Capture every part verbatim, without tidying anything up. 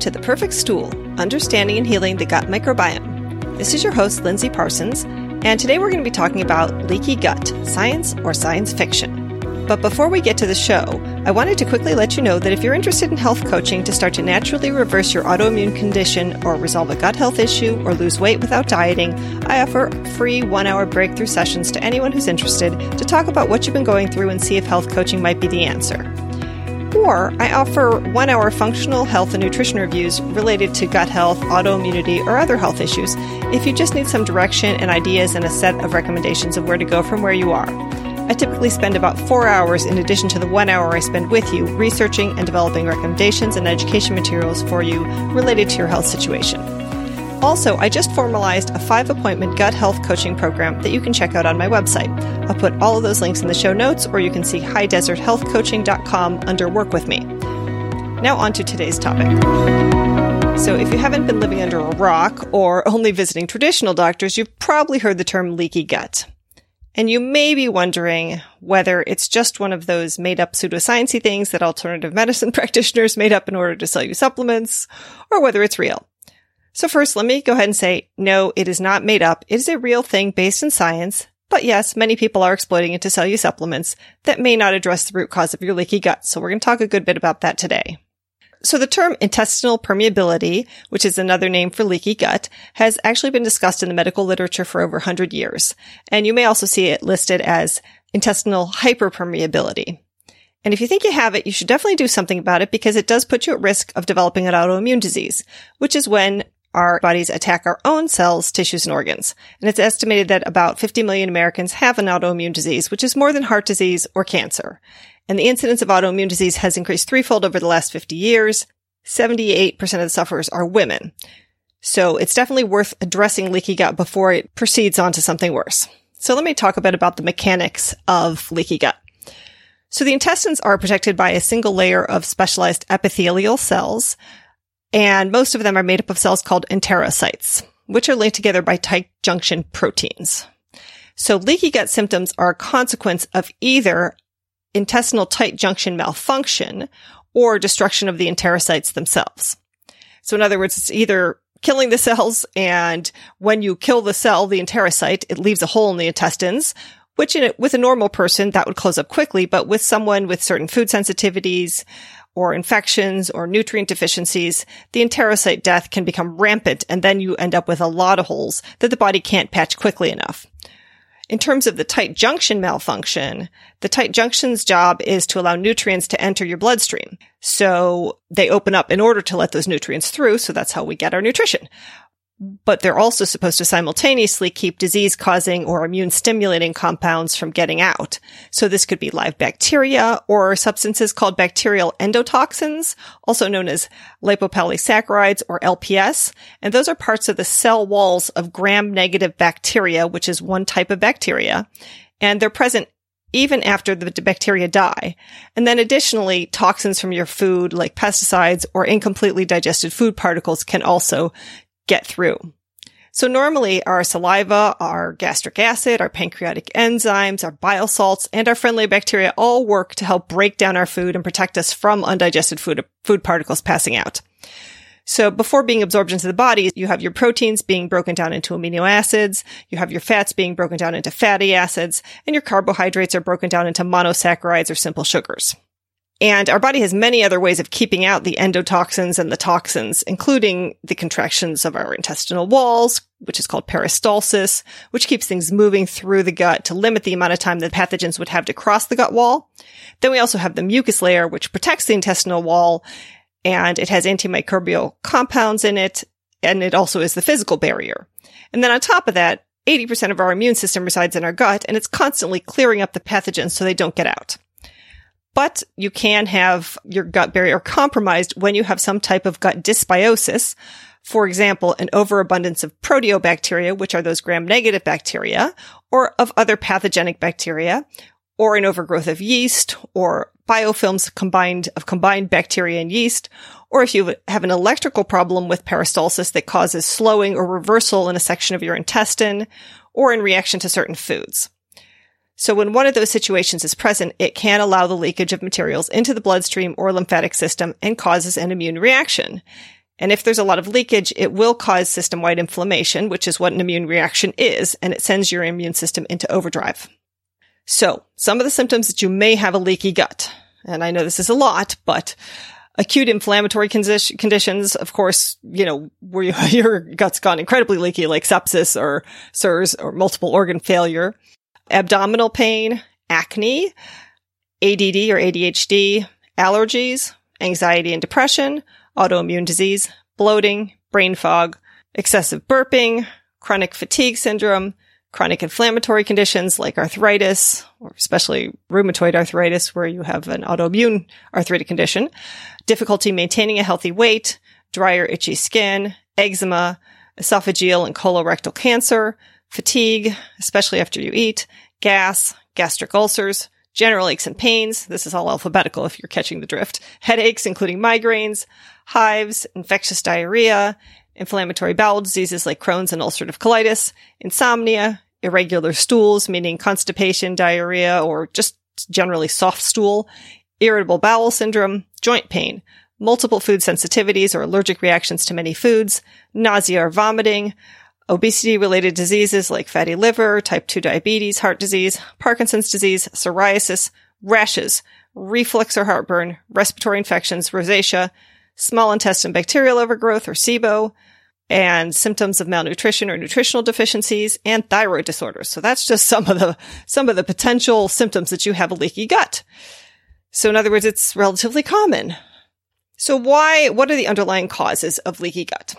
to The Perfect Stool, Understanding and Healing the Gut Microbiome. This is your host, Lindsey Parsons, and today we're going to be talking about leaky gut, science or science fiction. But before we get to the show, I wanted to quickly let you know that if you're interested in health coaching to start to naturally reverse your autoimmune condition or resolve a gut health issue or lose weight without dieting, I offer free one-hour breakthrough sessions to anyone who's interested to talk about what you've been going through and see if health coaching might be the answer. Or I offer one-hour functional health and nutrition reviews related to gut health, autoimmunity, or other health issues if you just need some direction and ideas and a set of recommendations of where to go from where you are. I typically spend about four hours in addition to the one hour I spend with you researching and developing recommendations and education materials for you related to your health situation. Also, I just formalized a five-appointment gut health coaching program that you can check out on my website. I'll put all of those links in the show notes, or you can see high desert health coaching dot com under Work With Me. Now on to today's topic. So if you haven't been living under a rock or only visiting traditional doctors, you've probably heard the term leaky gut. And you may be wondering whether it's just one of those made-up pseudoscience-y things that alternative medicine practitioners made up in order to sell you supplements, or whether it's real. So first, let me go ahead and say, no, it is not made up. It is a real thing based in science. But yes, many people are exploiting it to sell you supplements that may not address the root cause of your leaky gut. So we're going to talk a good bit about that today. So the term intestinal permeability, which is another name for leaky gut, has actually been discussed in the medical literature for over one hundred years. And you may also see it listed as intestinal hyperpermeability. And if you think you have it, you should definitely do something about it because it does put you at risk of developing an autoimmune disease, which is when our bodies attack our own cells, tissues, and organs. And it's estimated that about fifty million Americans have an autoimmune disease, which is more than heart disease or cancer. And the incidence of autoimmune disease has increased threefold over the last fifty years. seventy-eight percent of the sufferers are women. So it's definitely worth addressing leaky gut before it proceeds on to something worse. So let me talk a bit about the mechanics of leaky gut. So the intestines are protected by a single layer of specialized epithelial cells, and most of them are made up of cells called enterocytes, which are linked together by tight junction proteins. So leaky gut symptoms are a consequence of either intestinal tight junction malfunction or destruction of the enterocytes themselves. So in other words, it's either killing the cells, and when you kill the cell, the enterocyte, it leaves a hole in the intestines, which in a, with a normal person, that would close up quickly, but with someone with certain food sensitivities, or infections, or nutrient deficiencies, the enterocyte death can become rampant, and then you end up with a lot of holes that the body can't patch quickly enough. In terms of the tight junction malfunction, the tight junction's job is to allow nutrients to enter your bloodstream. So they open up in order to let those nutrients through, so that's how we get our nutrition. But they're also supposed to simultaneously keep disease-causing or immune-stimulating compounds from getting out. So this could be live bacteria or substances called bacterial endotoxins, also known as lipopolysaccharides or L P S. And those are parts of the cell walls of gram-negative bacteria, which is one type of bacteria. And they're present even after the bacteria die. And then additionally, toxins from your food like pesticides or incompletely digested food particles can also get through. So normally our saliva, our gastric acid, our pancreatic enzymes, our bile salts, and our friendly bacteria all work to help break down our food and protect us from undigested food, food particles passing out. So before being absorbed into the body, you have your proteins being broken down into amino acids, you have your fats being broken down into fatty acids, and your carbohydrates are broken down into monosaccharides or simple sugars. And our body has many other ways of keeping out the endotoxins and the toxins, including the contractions of our intestinal walls, which is called peristalsis, which keeps things moving through the gut to limit the amount of time that pathogens would have to cross the gut wall. Then we also have the mucus layer, which protects the intestinal wall, and it has antimicrobial compounds in it, and it also is the physical barrier. And then on top of that, eighty percent of our immune system resides in our gut, and it's constantly clearing up the pathogens so they don't get out. But you can have your gut barrier compromised when you have some type of gut dysbiosis. For example, an overabundance of proteobacteria, which are those gram-negative bacteria, or of other pathogenic bacteria, or an overgrowth of yeast, or biofilms combined of combined bacteria and yeast, or if you have an electrical problem with peristalsis that causes slowing or reversal in a section of your intestine, or in reaction to certain foods. So when one of those situations is present, it can allow the leakage of materials into the bloodstream or lymphatic system and causes an immune reaction. And if there's a lot of leakage, it will cause system-wide inflammation, which is what an immune reaction is, and it sends your immune system into overdrive. So some of the symptoms that you may have a leaky gut, and I know this is a lot, but acute inflammatory condi- conditions, of course, you know, where you, your gut's gone incredibly leaky, like sepsis or S I R S or multiple organ failure, abdominal pain, acne, A D D or A D H D, allergies, anxiety and depression, autoimmune disease, bloating, brain fog, excessive burping, chronic fatigue syndrome, chronic inflammatory conditions like arthritis, or especially rheumatoid arthritis where you have an autoimmune arthritic condition, difficulty maintaining a healthy weight, dry or itchy skin, eczema, esophageal and colorectal cancer, fatigue, especially after you eat, gas, gastric ulcers, general aches and pains, this is all alphabetical if you're catching the drift, headaches including migraines, hives, infectious diarrhea, inflammatory bowel diseases like Crohn's and ulcerative colitis, insomnia, irregular stools, meaning constipation, diarrhea, or just generally soft stool, irritable bowel syndrome, joint pain, multiple food sensitivities or allergic reactions to many foods, nausea or vomiting, obesity-related diseases like fatty liver, type two diabetes, heart disease, Parkinson's disease, psoriasis, rashes, reflux or heartburn, respiratory infections, rosacea, small intestine bacterial overgrowth or SIBO, and symptoms of malnutrition or nutritional deficiencies, and thyroid disorders. So that's just some of the some of the potential symptoms that you have a leaky gut. So in other words, it's relatively common. So why? What are the underlying causes of leaky gut?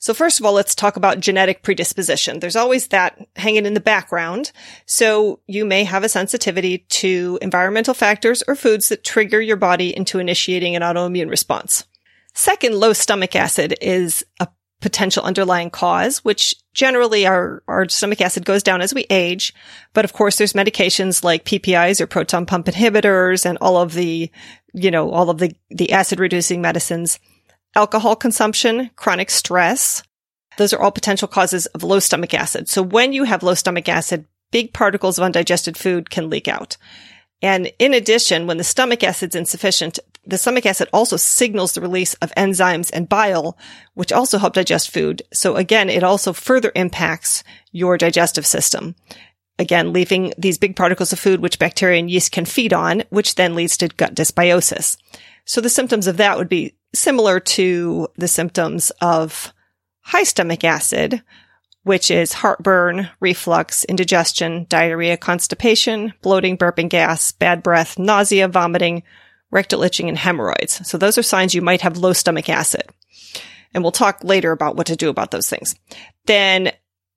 So first of all, let's talk about genetic predisposition. There's always that hanging in the background. So you may have a sensitivity to environmental factors or foods that trigger your body into initiating an autoimmune response. Second, low stomach acid is a potential underlying cause, which generally our, our stomach acid goes down as we age. But of course, there's medications like P P Is or proton pump inhibitors and all of the, you know, all of the, the acid reducing medicines. Alcohol consumption, chronic stress, those are all potential causes of low stomach acid. So when you have low stomach acid, big particles of undigested food can leak out. And in addition, when the stomach acid's insufficient, the stomach acid also signals the release of enzymes and bile, which also help digest food. So again, it also further impacts your digestive system. Again, leaving these big particles of food, which bacteria and yeast can feed on, which then leads to gut dysbiosis. So the symptoms of that would be similar to the symptoms of high stomach acid, which is heartburn, reflux, indigestion, diarrhea, constipation, bloating, burping gas, bad breath, nausea, vomiting, rectal itching, and hemorrhoids. So those are signs you might have low stomach acid. And we'll talk later about what to do about those things. Then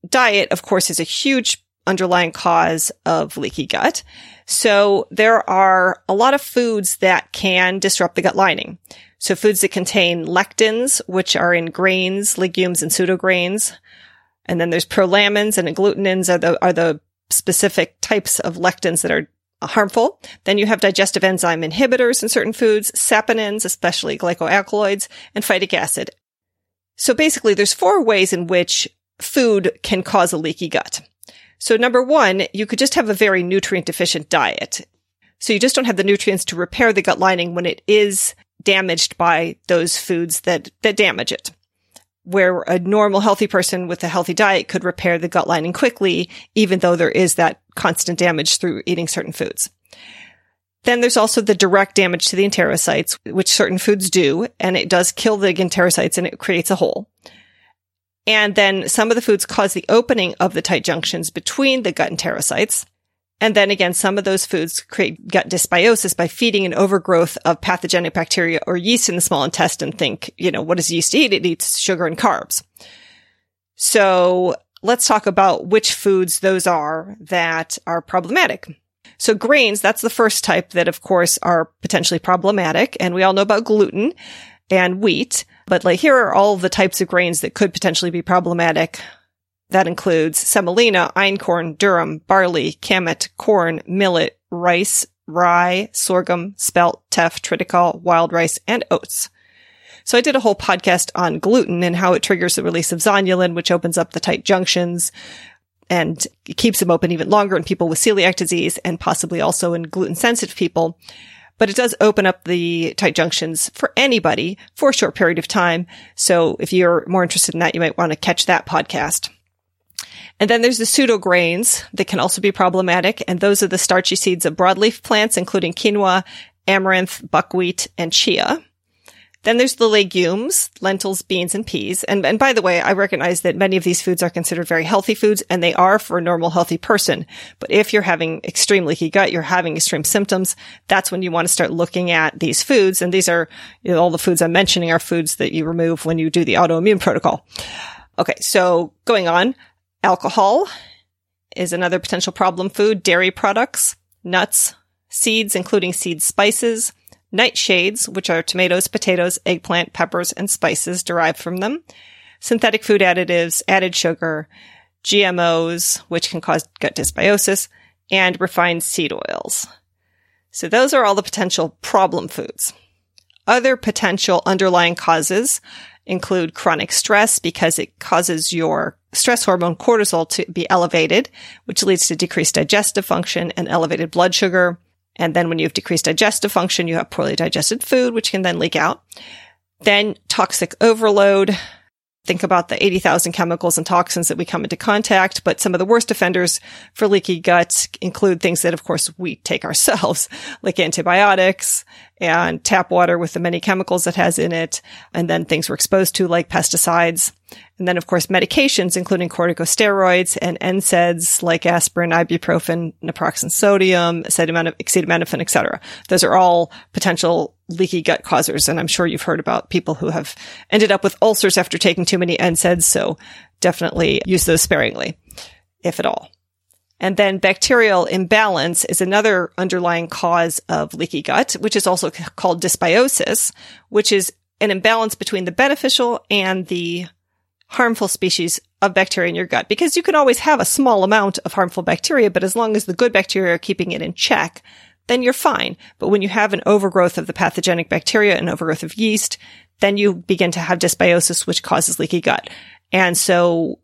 diet, of course, is a huge underlying cause of leaky gut. So there are a lot of foods that can disrupt the gut lining. So foods that contain lectins, which are in grains, legumes, and pseudograins. And then there's prolamins and agglutinins are the, are the specific types of lectins that are harmful. Then you have digestive enzyme inhibitors in certain foods, saponins, especially glycoalkaloids, and phytic acid. So basically, there's four ways in which food can cause a leaky gut. So number one, you could just have a very nutrient deficient diet. So you just don't have the nutrients to repair the gut lining when it is damaged by those foods that, that damage it. Where a normal healthy person with a healthy diet could repair the gut lining quickly, even though there is that constant damage through eating certain foods. Then there's also the direct damage to the enterocytes, which certain foods do, and it does kill the enterocytes and it creates a hole. And then some of the foods cause the opening of the tight junctions between the gut enterocytes. And then again, some of those foods create gut dysbiosis by feeding an overgrowth of pathogenic bacteria or yeast in the small intestine. Think, you know, what does yeast eat? It eats sugar and carbs. So let's talk about which foods those are that are problematic. So grains, that's the first type that, of course, are potentially problematic. And we all know about gluten and wheat. But like here are all the types of grains that could potentially be problematic. That includes semolina, einkorn, durum, barley, kamut, corn, millet, rice, rye, sorghum, spelt, teff, triticale, wild rice, and oats. So I did a whole podcast on gluten and how it triggers the release of zonulin, which opens up the tight junctions and keeps them open even longer in people with celiac disease and possibly also in gluten-sensitive people. but it does open up the tight junctions for anybody for a short period of time. So if you're more interested in that, you might want to catch that podcast. And then there's the pseudograins that can also be problematic. And those are the starchy seeds of broadleaf plants, including quinoa, amaranth, buckwheat, and chia. Then there's the legumes, lentils, beans, and peas. And, and by the way, I recognize that many of these foods are considered very healthy foods, and they are for a normal, healthy person. But if you're having extreme leaky gut, you're having extreme symptoms, that's when you want to start looking at these foods. And these are, you know, all the foods I'm mentioning are foods that you remove when you do the autoimmune protocol. Okay, so going on, alcohol is another potential problem food, dairy products, nuts, seeds, including seed spices, nightshades, which are tomatoes, potatoes, eggplant, peppers, and spices derived from them, synthetic food additives, added sugar, G M Os, which can cause gut dysbiosis, and refined seed oils. So those are all the potential problem foods. Other potential underlying causes include chronic stress, because it causes your stress hormone cortisol to be elevated, which leads to decreased digestive function and elevated blood sugar. And then when you have decreased digestive function, you have poorly digested food, which can then leak out. Then toxic overload. Think about the eighty thousand chemicals and toxins that we come into contact. But some of the worst offenders for leaky gut include things that, of course, we take ourselves, like antibiotics and tap water with the many chemicals it has in it, and then things we're exposed to, like pesticides. And then, of course, medications, including corticosteroids and N SAIDs, like aspirin, ibuprofen, naproxen sodium, acetaminophen, et cetera. Those are all potential leaky gut causers. And I'm sure you've heard about people who have ended up with ulcers after taking too many N SAIDs. So definitely use those sparingly, if at all. And then bacterial imbalance is another underlying cause of leaky gut, which is also called dysbiosis, which is an imbalance between the beneficial and the harmful species of bacteria in your gut, because you can always have a small amount of harmful bacteria, but as long as the good bacteria are keeping it in check, then you're fine. But when you have an overgrowth of the pathogenic bacteria and overgrowth of yeast, then you begin to have dysbiosis, which causes leaky gut. And so,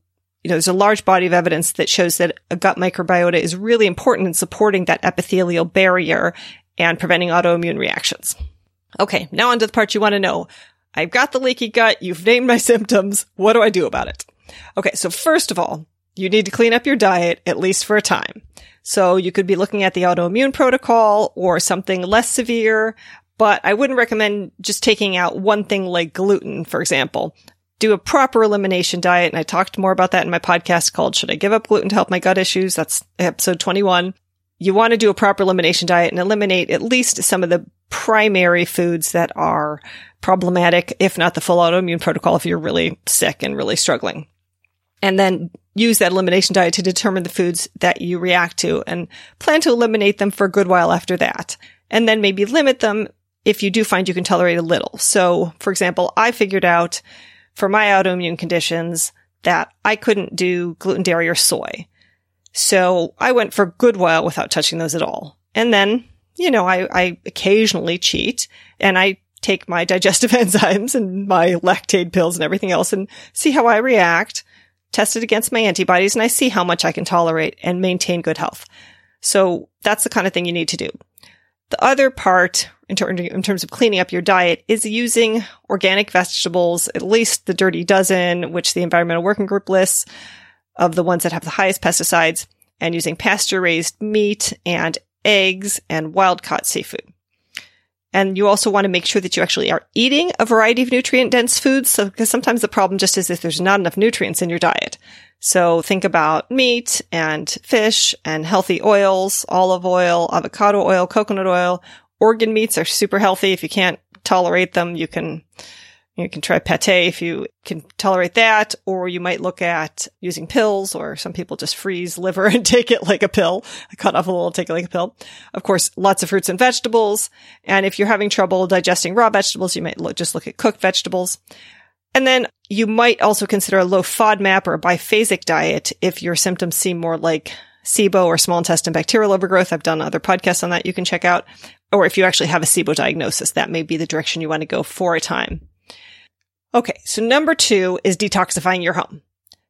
you know, there's a large body of evidence that shows that a gut microbiota is really important in supporting that epithelial barrier and preventing autoimmune reactions. Okay, now on to the part you want to know. I've got the leaky gut. You've named my symptoms. What do I do about it? Okay, so first of all, you need to clean up your diet, at least for a time. So you could be looking at the autoimmune protocol or something less severe, but I wouldn't recommend just taking out one thing like gluten, for example. Do a proper elimination diet, and I talked more about that in my podcast called Should I Give Up Gluten to Help My Gut Issues? That's episode twenty-one. You want to do a proper elimination diet and eliminate at least some of the primary foods that are problematic, if not the full autoimmune protocol, if you're really sick and really struggling. And then use that elimination diet to determine the foods that you react to and plan to eliminate them for a good while after that. And then maybe limit them if you do find you can tolerate a little. So, for example, I figured out for my autoimmune conditions that I couldn't do gluten, dairy, or soy. So I went for a good while without touching those at all. And then, you know, I, I occasionally cheat, and I take my digestive enzymes and my lactate pills and everything else and see how I react, test it against my antibodies, and I see how much I can tolerate and maintain good health. So that's the kind of thing you need to do. The other part in, ter- in terms of cleaning up your diet is using organic vegetables, at least the dirty dozen, which the Environmental Working Group lists, of the ones that have the highest pesticides, and using pasture-raised meat and eggs and wild-caught seafood. And you also want to make sure that you actually are eating a variety of nutrient-dense foods, so, because sometimes the problem just is if there's not enough nutrients in your diet. So think about meat and fish and healthy oils, olive oil, avocado oil, coconut oil. Organ meats are super healthy. If you can't tolerate them, you can... You can try pate if you can tolerate that, or you might look at using pills, or some people just freeze liver and take it like a pill. I cut off a little, take it like a pill. Of course, lots of fruits and vegetables. And if you're having trouble digesting raw vegetables, you might look, just look at cooked vegetables. And then you might also consider a low FODMAP or a biphasic diet if your symptoms seem more like S I B O or small intestine bacterial overgrowth. I've done other podcasts on that you can check out. Or if you actually have a S I B O diagnosis, that may be the direction you want to go for a time. Okay, so number two is detoxifying your home.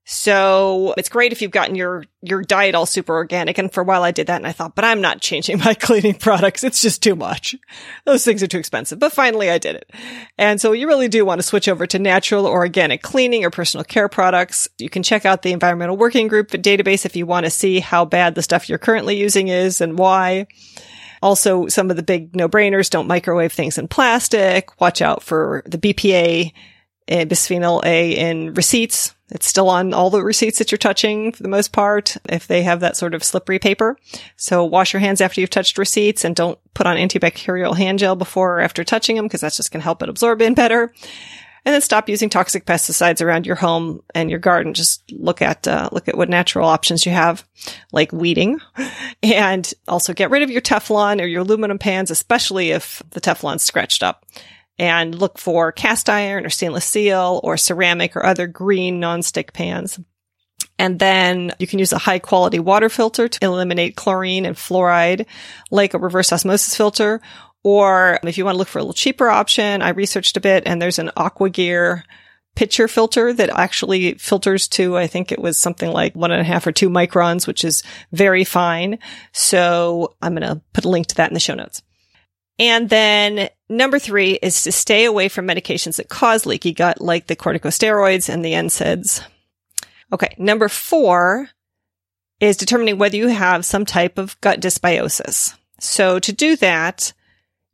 So it's great if you've gotten your, your diet all super organic. And for a while I did that and I thought, but I'm not changing my cleaning products. It's just too much. Those things are too expensive. But finally I did it. And so you really do want to switch over to natural or organic cleaning or personal care products. You can check out the Environmental Working Group database if you want to see how bad the stuff you're currently using is and why. Also, some of the big no-brainers, don't microwave things in plastic. Watch out for the B P A and bisphenol A in receipts. It's still on all the receipts that you're touching for the most part, if they have that sort of slippery paper. So wash your hands after you've touched receipts and don't put on antibacterial hand gel before or after touching them, because that's just going to help it absorb in better. And then stop using toxic pesticides around your home and your garden. Just look at, uh, look at what natural options you have, like weeding. And also get rid of your Teflon or your aluminum pans, especially if the Teflon's scratched up. And look for cast iron or stainless steel or ceramic or other green nonstick pans. And then you can use a high-quality water filter to eliminate chlorine and fluoride, like a reverse osmosis filter. Or if you want to look for a little cheaper option, I researched a bit, and there's an AquaGear pitcher filter that actually filters to, I think it was something like one and a half or two microns, which is very fine. So I'm going to put a link to that in the show notes. And then number three is to stay away from medications that cause leaky gut, like the corticosteroids and the N SAIDs. Okay, number four is determining whether you have some type of gut dysbiosis. So to do that,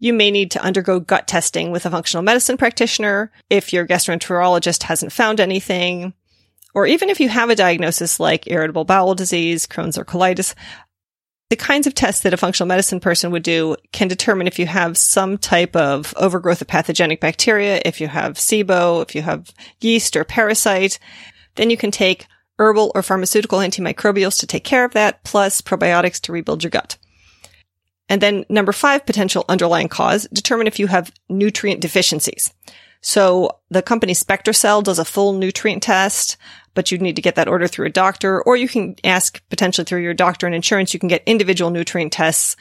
you may need to undergo gut testing with a functional medicine practitioner if your gastroenterologist hasn't found anything, or even if you have a diagnosis like irritable bowel disease, Crohn's or colitis. The kinds of tests that a functional medicine person would do can determine if you have some type of overgrowth of pathogenic bacteria, if you have S I B O, if you have yeast or parasite. Then you can take herbal or pharmaceutical antimicrobials to take care of that, plus probiotics to rebuild your gut. And then number five, potential underlying cause, determine if you have nutrient deficiencies. So the company SpectraCell does a full nutrient test, but you need to get that order through a doctor, or you can ask potentially through your doctor and insurance. You can get individual nutrient tests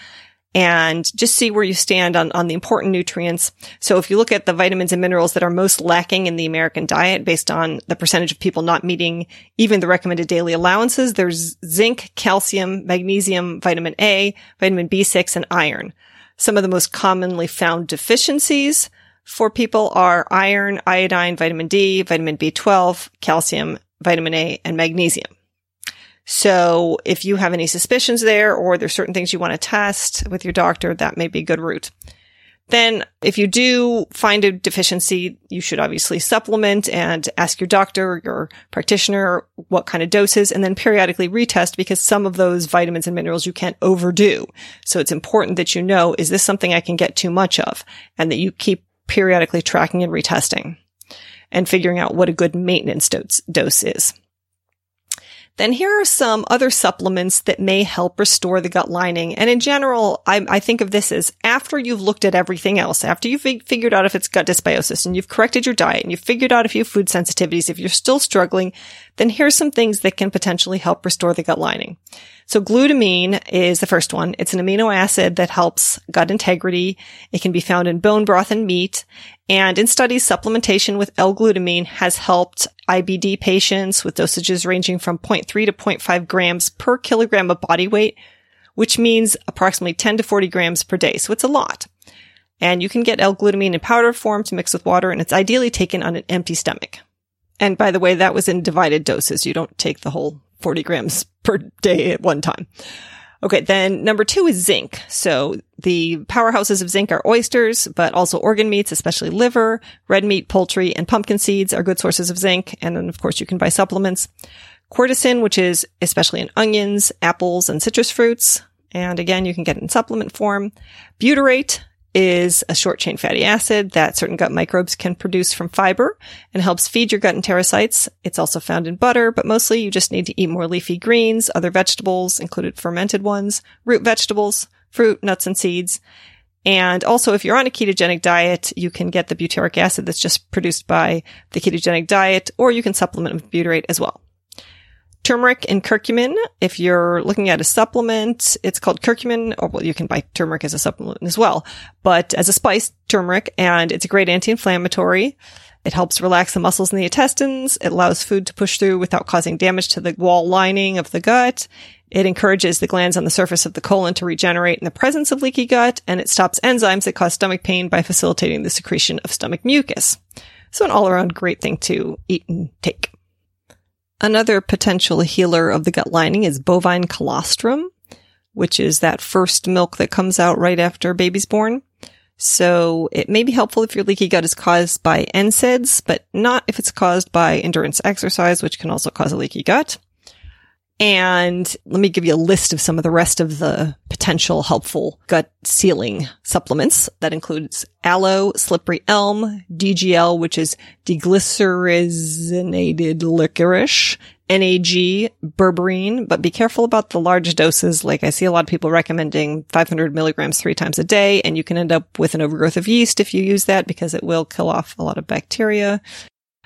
and just see where you stand on, on the important nutrients. So if you look at the vitamins and minerals that are most lacking in the American diet based on the percentage of people not meeting even the recommended daily allowances, there's zinc, calcium, magnesium, vitamin A, vitamin B six, and iron. Some of the most commonly found deficiencies for people are iron, iodine, vitamin D, vitamin B twelve, calcium, vitamin A, and magnesium. So if you have any suspicions there, or there's certain things you want to test with your doctor, that may be a good route. Then if you do find a deficiency, you should obviously supplement and ask your doctor or your practitioner what kind of doses, and then periodically retest, because some of those vitamins and minerals you can't overdo. So it's important that you know, is this something I can get too much of? And that you keep periodically tracking and retesting and figuring out what a good maintenance dose, dose is. Then here are some other supplements that may help restore the gut lining. And in general, I, I think of this as after you've looked at everything else, after you've fig- figured out if it's gut dysbiosis and you've corrected your diet and you've figured out if you have food sensitivities, if you're still struggling, then here's some things that can potentially help restore the gut lining. So glutamine is the first one. It's an amino acid that helps gut integrity. It can be found in bone broth and meat. And in studies, supplementation with L-glutamine has helped I B D patients with dosages ranging from zero point three to zero point five grams per kilogram of body weight, which means approximately ten to forty grams per day. So it's a lot. And you can get L-glutamine in powder form to mix with water, and it's ideally taken on an empty stomach. And by the way, that was in divided doses. You don't take the whole forty grams per day at one time. Okay, then number two is zinc. So the powerhouses of zinc are oysters, but also organ meats, especially liver, red meat, poultry, and pumpkin seeds are good sources of zinc. And then, of course, you can buy supplements. Corticin, which is especially in onions, apples, and citrus fruits. And again, you can get it in supplement form. Butyrate is a short-chain fatty acid that certain gut microbes can produce from fiber and helps feed your gut enterocytes. It's also found in butter, but mostly you just need to eat more leafy greens, other vegetables, included fermented ones, root vegetables, fruit, nuts, and seeds. And also, if you're on a ketogenic diet, you can get the butyric acid that's just produced by the ketogenic diet, or you can supplement with butyrate as well. Turmeric and curcumin. If you're looking at a supplement, it's called curcumin, or well, you can buy turmeric as a supplement as well, but as a spice, turmeric, and it's a great anti-inflammatory. It helps relax the muscles in the intestines. It allows food to push through without causing damage to the wall lining of the gut. It encourages the glands on the surface of the colon to regenerate in the presence of leaky gut, and it stops enzymes that cause stomach pain by facilitating the secretion of stomach mucus. So an all-around great thing to eat and take. Another potential healer of the gut lining is bovine colostrum, which is that first milk that comes out right after a baby's born. So it may be helpful if your leaky gut is caused by N SAIDs, but not if it's caused by endurance exercise, which can also cause a leaky gut. And let me give you a list of some of the rest of the potential helpful gut sealing supplements. That includes aloe, slippery elm, D G L, which is deglycerinated licorice, N A G, berberine, but be careful about the large doses. Like I see a lot of people recommending five hundred milligrams three times a day, and you can end up with an overgrowth of yeast if you use that because it will kill off a lot of bacteria.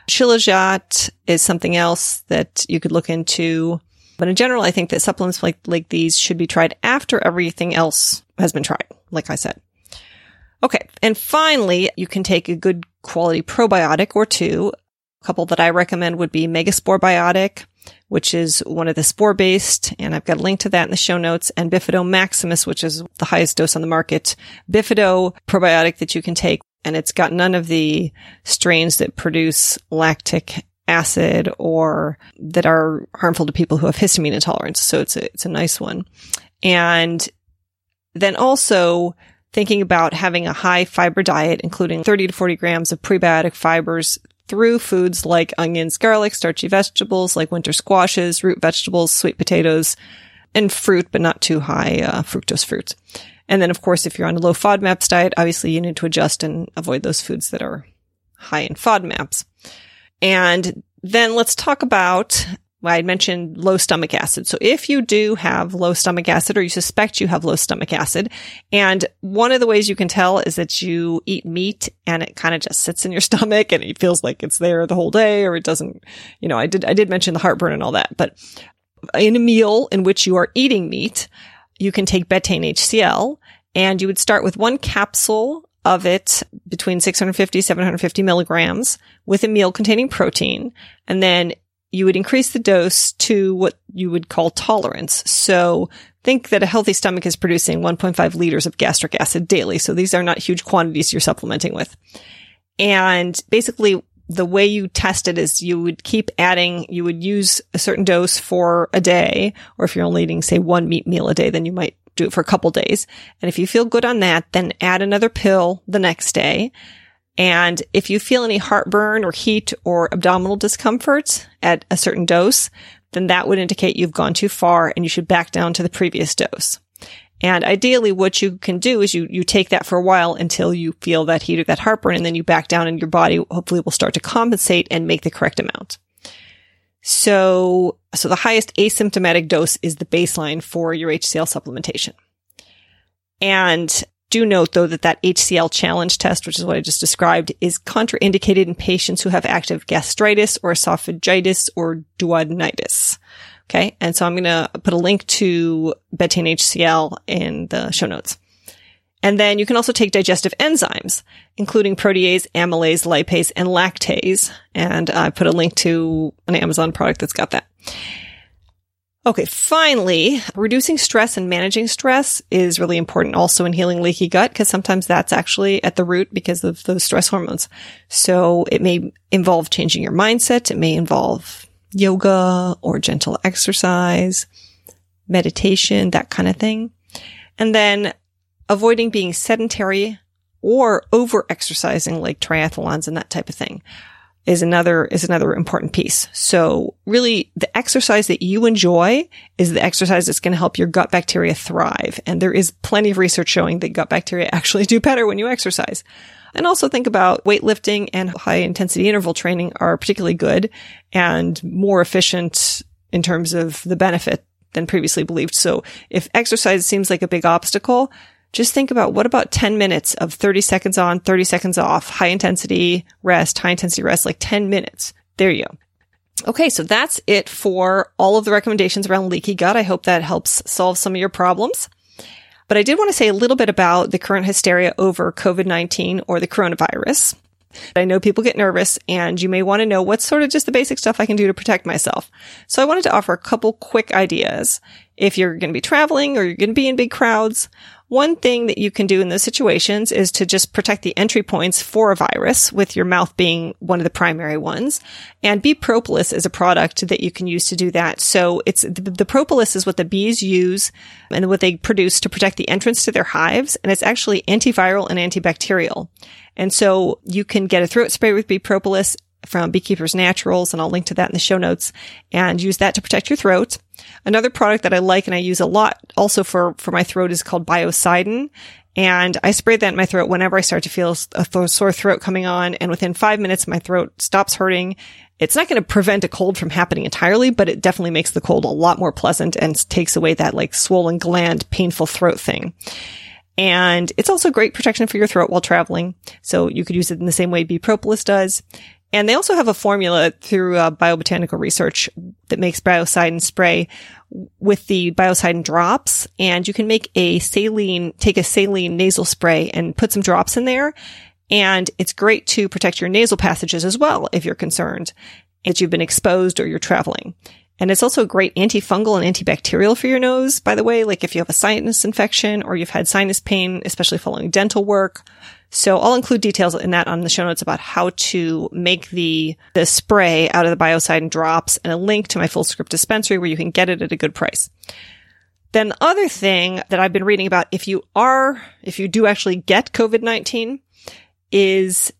Shilajit is something else that you could look into. But in general, I think that supplements like, like these should be tried after everything else has been tried, like I said. Okay. And finally, you can take a good quality probiotic or two. A couple that I recommend would be Megasporbiotic, which is one of the spore-based, and I've got a link to that in the show notes, and Bifidomaximus, which is the highest dose on the market. Bifido probiotic that you can take, and it's got none of the strains that produce lactic acid or that are harmful to people who have histamine intolerance. So it's a, it's a nice one. And then also thinking about having a high fiber diet, including thirty to forty grams of prebiotic fibers through foods like onions, garlic, starchy vegetables like winter squashes, root vegetables, sweet potatoes, and fruit, but not too high uh, fructose fruits. And then, of course, if you're on a low FODMAPs diet, obviously you need to adjust and avoid those foods that are high in FODMAPs. And then let's talk about, well, I mentioned low stomach acid. So if you do have low stomach acid or you suspect you have low stomach acid, and one of the ways you can tell is that you eat meat and it kind of just sits in your stomach and it feels like it's there the whole day, or it doesn't, you know, I did, I did mention the heartburn and all that, but in a meal in which you are eating meat, you can take betaine H C L, and you would start with one capsule of it between six hundred fifty, seven hundred fifty milligrams with a meal containing protein. And then you would increase the dose to what you would call tolerance. So think that a healthy stomach is producing one point five liters of gastric acid daily. So these are not huge quantities you're supplementing with. And basically the way you test it is you would keep adding, you would use a certain dose for a day, or if you're only eating, say, one meat meal a day, then you might do it for a couple days. And if you feel good on that, then add another pill the next day. And if you feel any heartburn or heat or abdominal discomfort at a certain dose, then that would indicate you've gone too far and you should back down to the previous dose. And ideally, what you can do is you, you take that for a while until you feel that heat or that heartburn, and then you back down and your body hopefully will start to compensate and make the correct amount. So, so the highest asymptomatic dose is the baseline for your H C L supplementation. And do note, though, that that H C L challenge test, which is what I just described, is contraindicated in patients who have active gastritis or esophagitis or duodenitis. Okay. And so I'm going to put a link to betaine H C L in the show notes. And then you can also take digestive enzymes, including protease, amylase, lipase, and lactase. And I put a link to an Amazon product that's got that. Okay, finally, reducing stress and managing stress is really important also in healing leaky gut, because sometimes that's actually at the root because of those stress hormones. So it may involve changing your mindset. It may involve yoga or gentle exercise, meditation, that kind of thing. And then avoiding being sedentary or over-exercising, like triathlons and that type of thing, is another is another important piece. So really, the exercise that you enjoy is the exercise that's going to help your gut bacteria thrive. And there is plenty of research showing that gut bacteria actually do better when you exercise. And also think about weightlifting and high-intensity interval training are particularly good and more efficient in terms of the benefit than previously believed. So if exercise seems like a big obstacle, just think about, what about ten minutes of thirty seconds on, thirty seconds off, high intensity rest, high intensity rest, like ten minutes. There you go. Okay, so that's it for all of the recommendations around leaky gut. I hope that helps solve some of your problems. But I did want to say a little bit about the current hysteria over covid nineteen or the coronavirus. I know people get nervous and you may want to know what's sort of just the basic stuff I can do to protect myself. So I wanted to offer a couple quick ideas. If you're going to be traveling or you're going to be in big crowds, one thing that you can do in those situations is to just protect the entry points for a virus, with your mouth being one of the primary ones. And bee propolis is a product that you can use to do that. So it's the, the propolis is what the bees use and what they produce to protect the entrance to their hives. And it's actually antiviral and antibacterial. And so you can get a throat spray with bee propolis from Beekeepers Naturals, and I'll link to that in the show notes, and use that to protect your throat. Another product that I like and I use a lot also for, for my throat is called Biocidin, and I spray that in my throat whenever I start to feel a th- sore throat coming on, and within five minutes, my throat stops hurting. It's not going to prevent a cold from happening entirely, but it definitely makes the cold a lot more pleasant and takes away that like swollen gland, painful throat thing. And it's also great protection for your throat while traveling, so you could use it in the same way bee propolis does. And they also have a formula through uh, biobotanical research that makes Biocidin spray with the Biocidin drops. And you can make a saline, take a saline nasal spray and put some drops in there. And it's great to protect your nasal passages as well if you're concerned that you've been exposed or you're traveling. And it's also a great antifungal and antibacterial for your nose, by the way, like if you have a sinus infection or you've had sinus pain, especially following dental work. So I'll include details in that on the show notes about how to make the the spray out of the Biocidin drops, and a link to my Fullscript dispensary where you can get it at a good price. Then the other thing that I've been reading about, if you are, if you do actually get COVID nineteen, is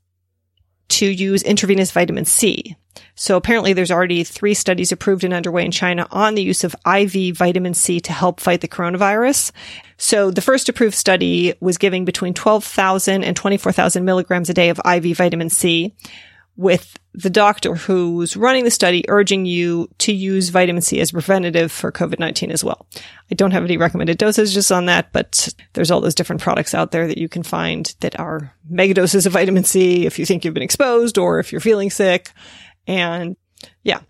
to use intravenous vitamin C. So apparently there's already three studies approved and underway in China on the use of I V vitamin C to help fight the coronavirus. So the first approved study was giving between twelve thousand and twenty-four thousand milligrams a day of I V vitamin C, with the doctor who's running the study urging you to use vitamin C as preventative for COVID nineteen as well. I don't have any recommended dosages on that, but there's all those different products out there that you can find that are mega doses of vitamin C if you think you've been exposed or if you're feeling sick. And yeah,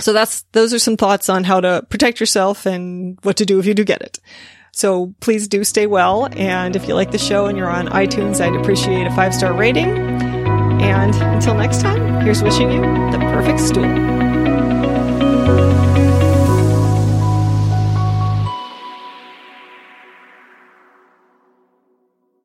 so that's, those are some thoughts on how to protect yourself and what to do if you do get it. So please do stay well. And if you like the show and you're on iTunes, I'd appreciate a five star rating. And until next time, here's wishing you the perfect stool.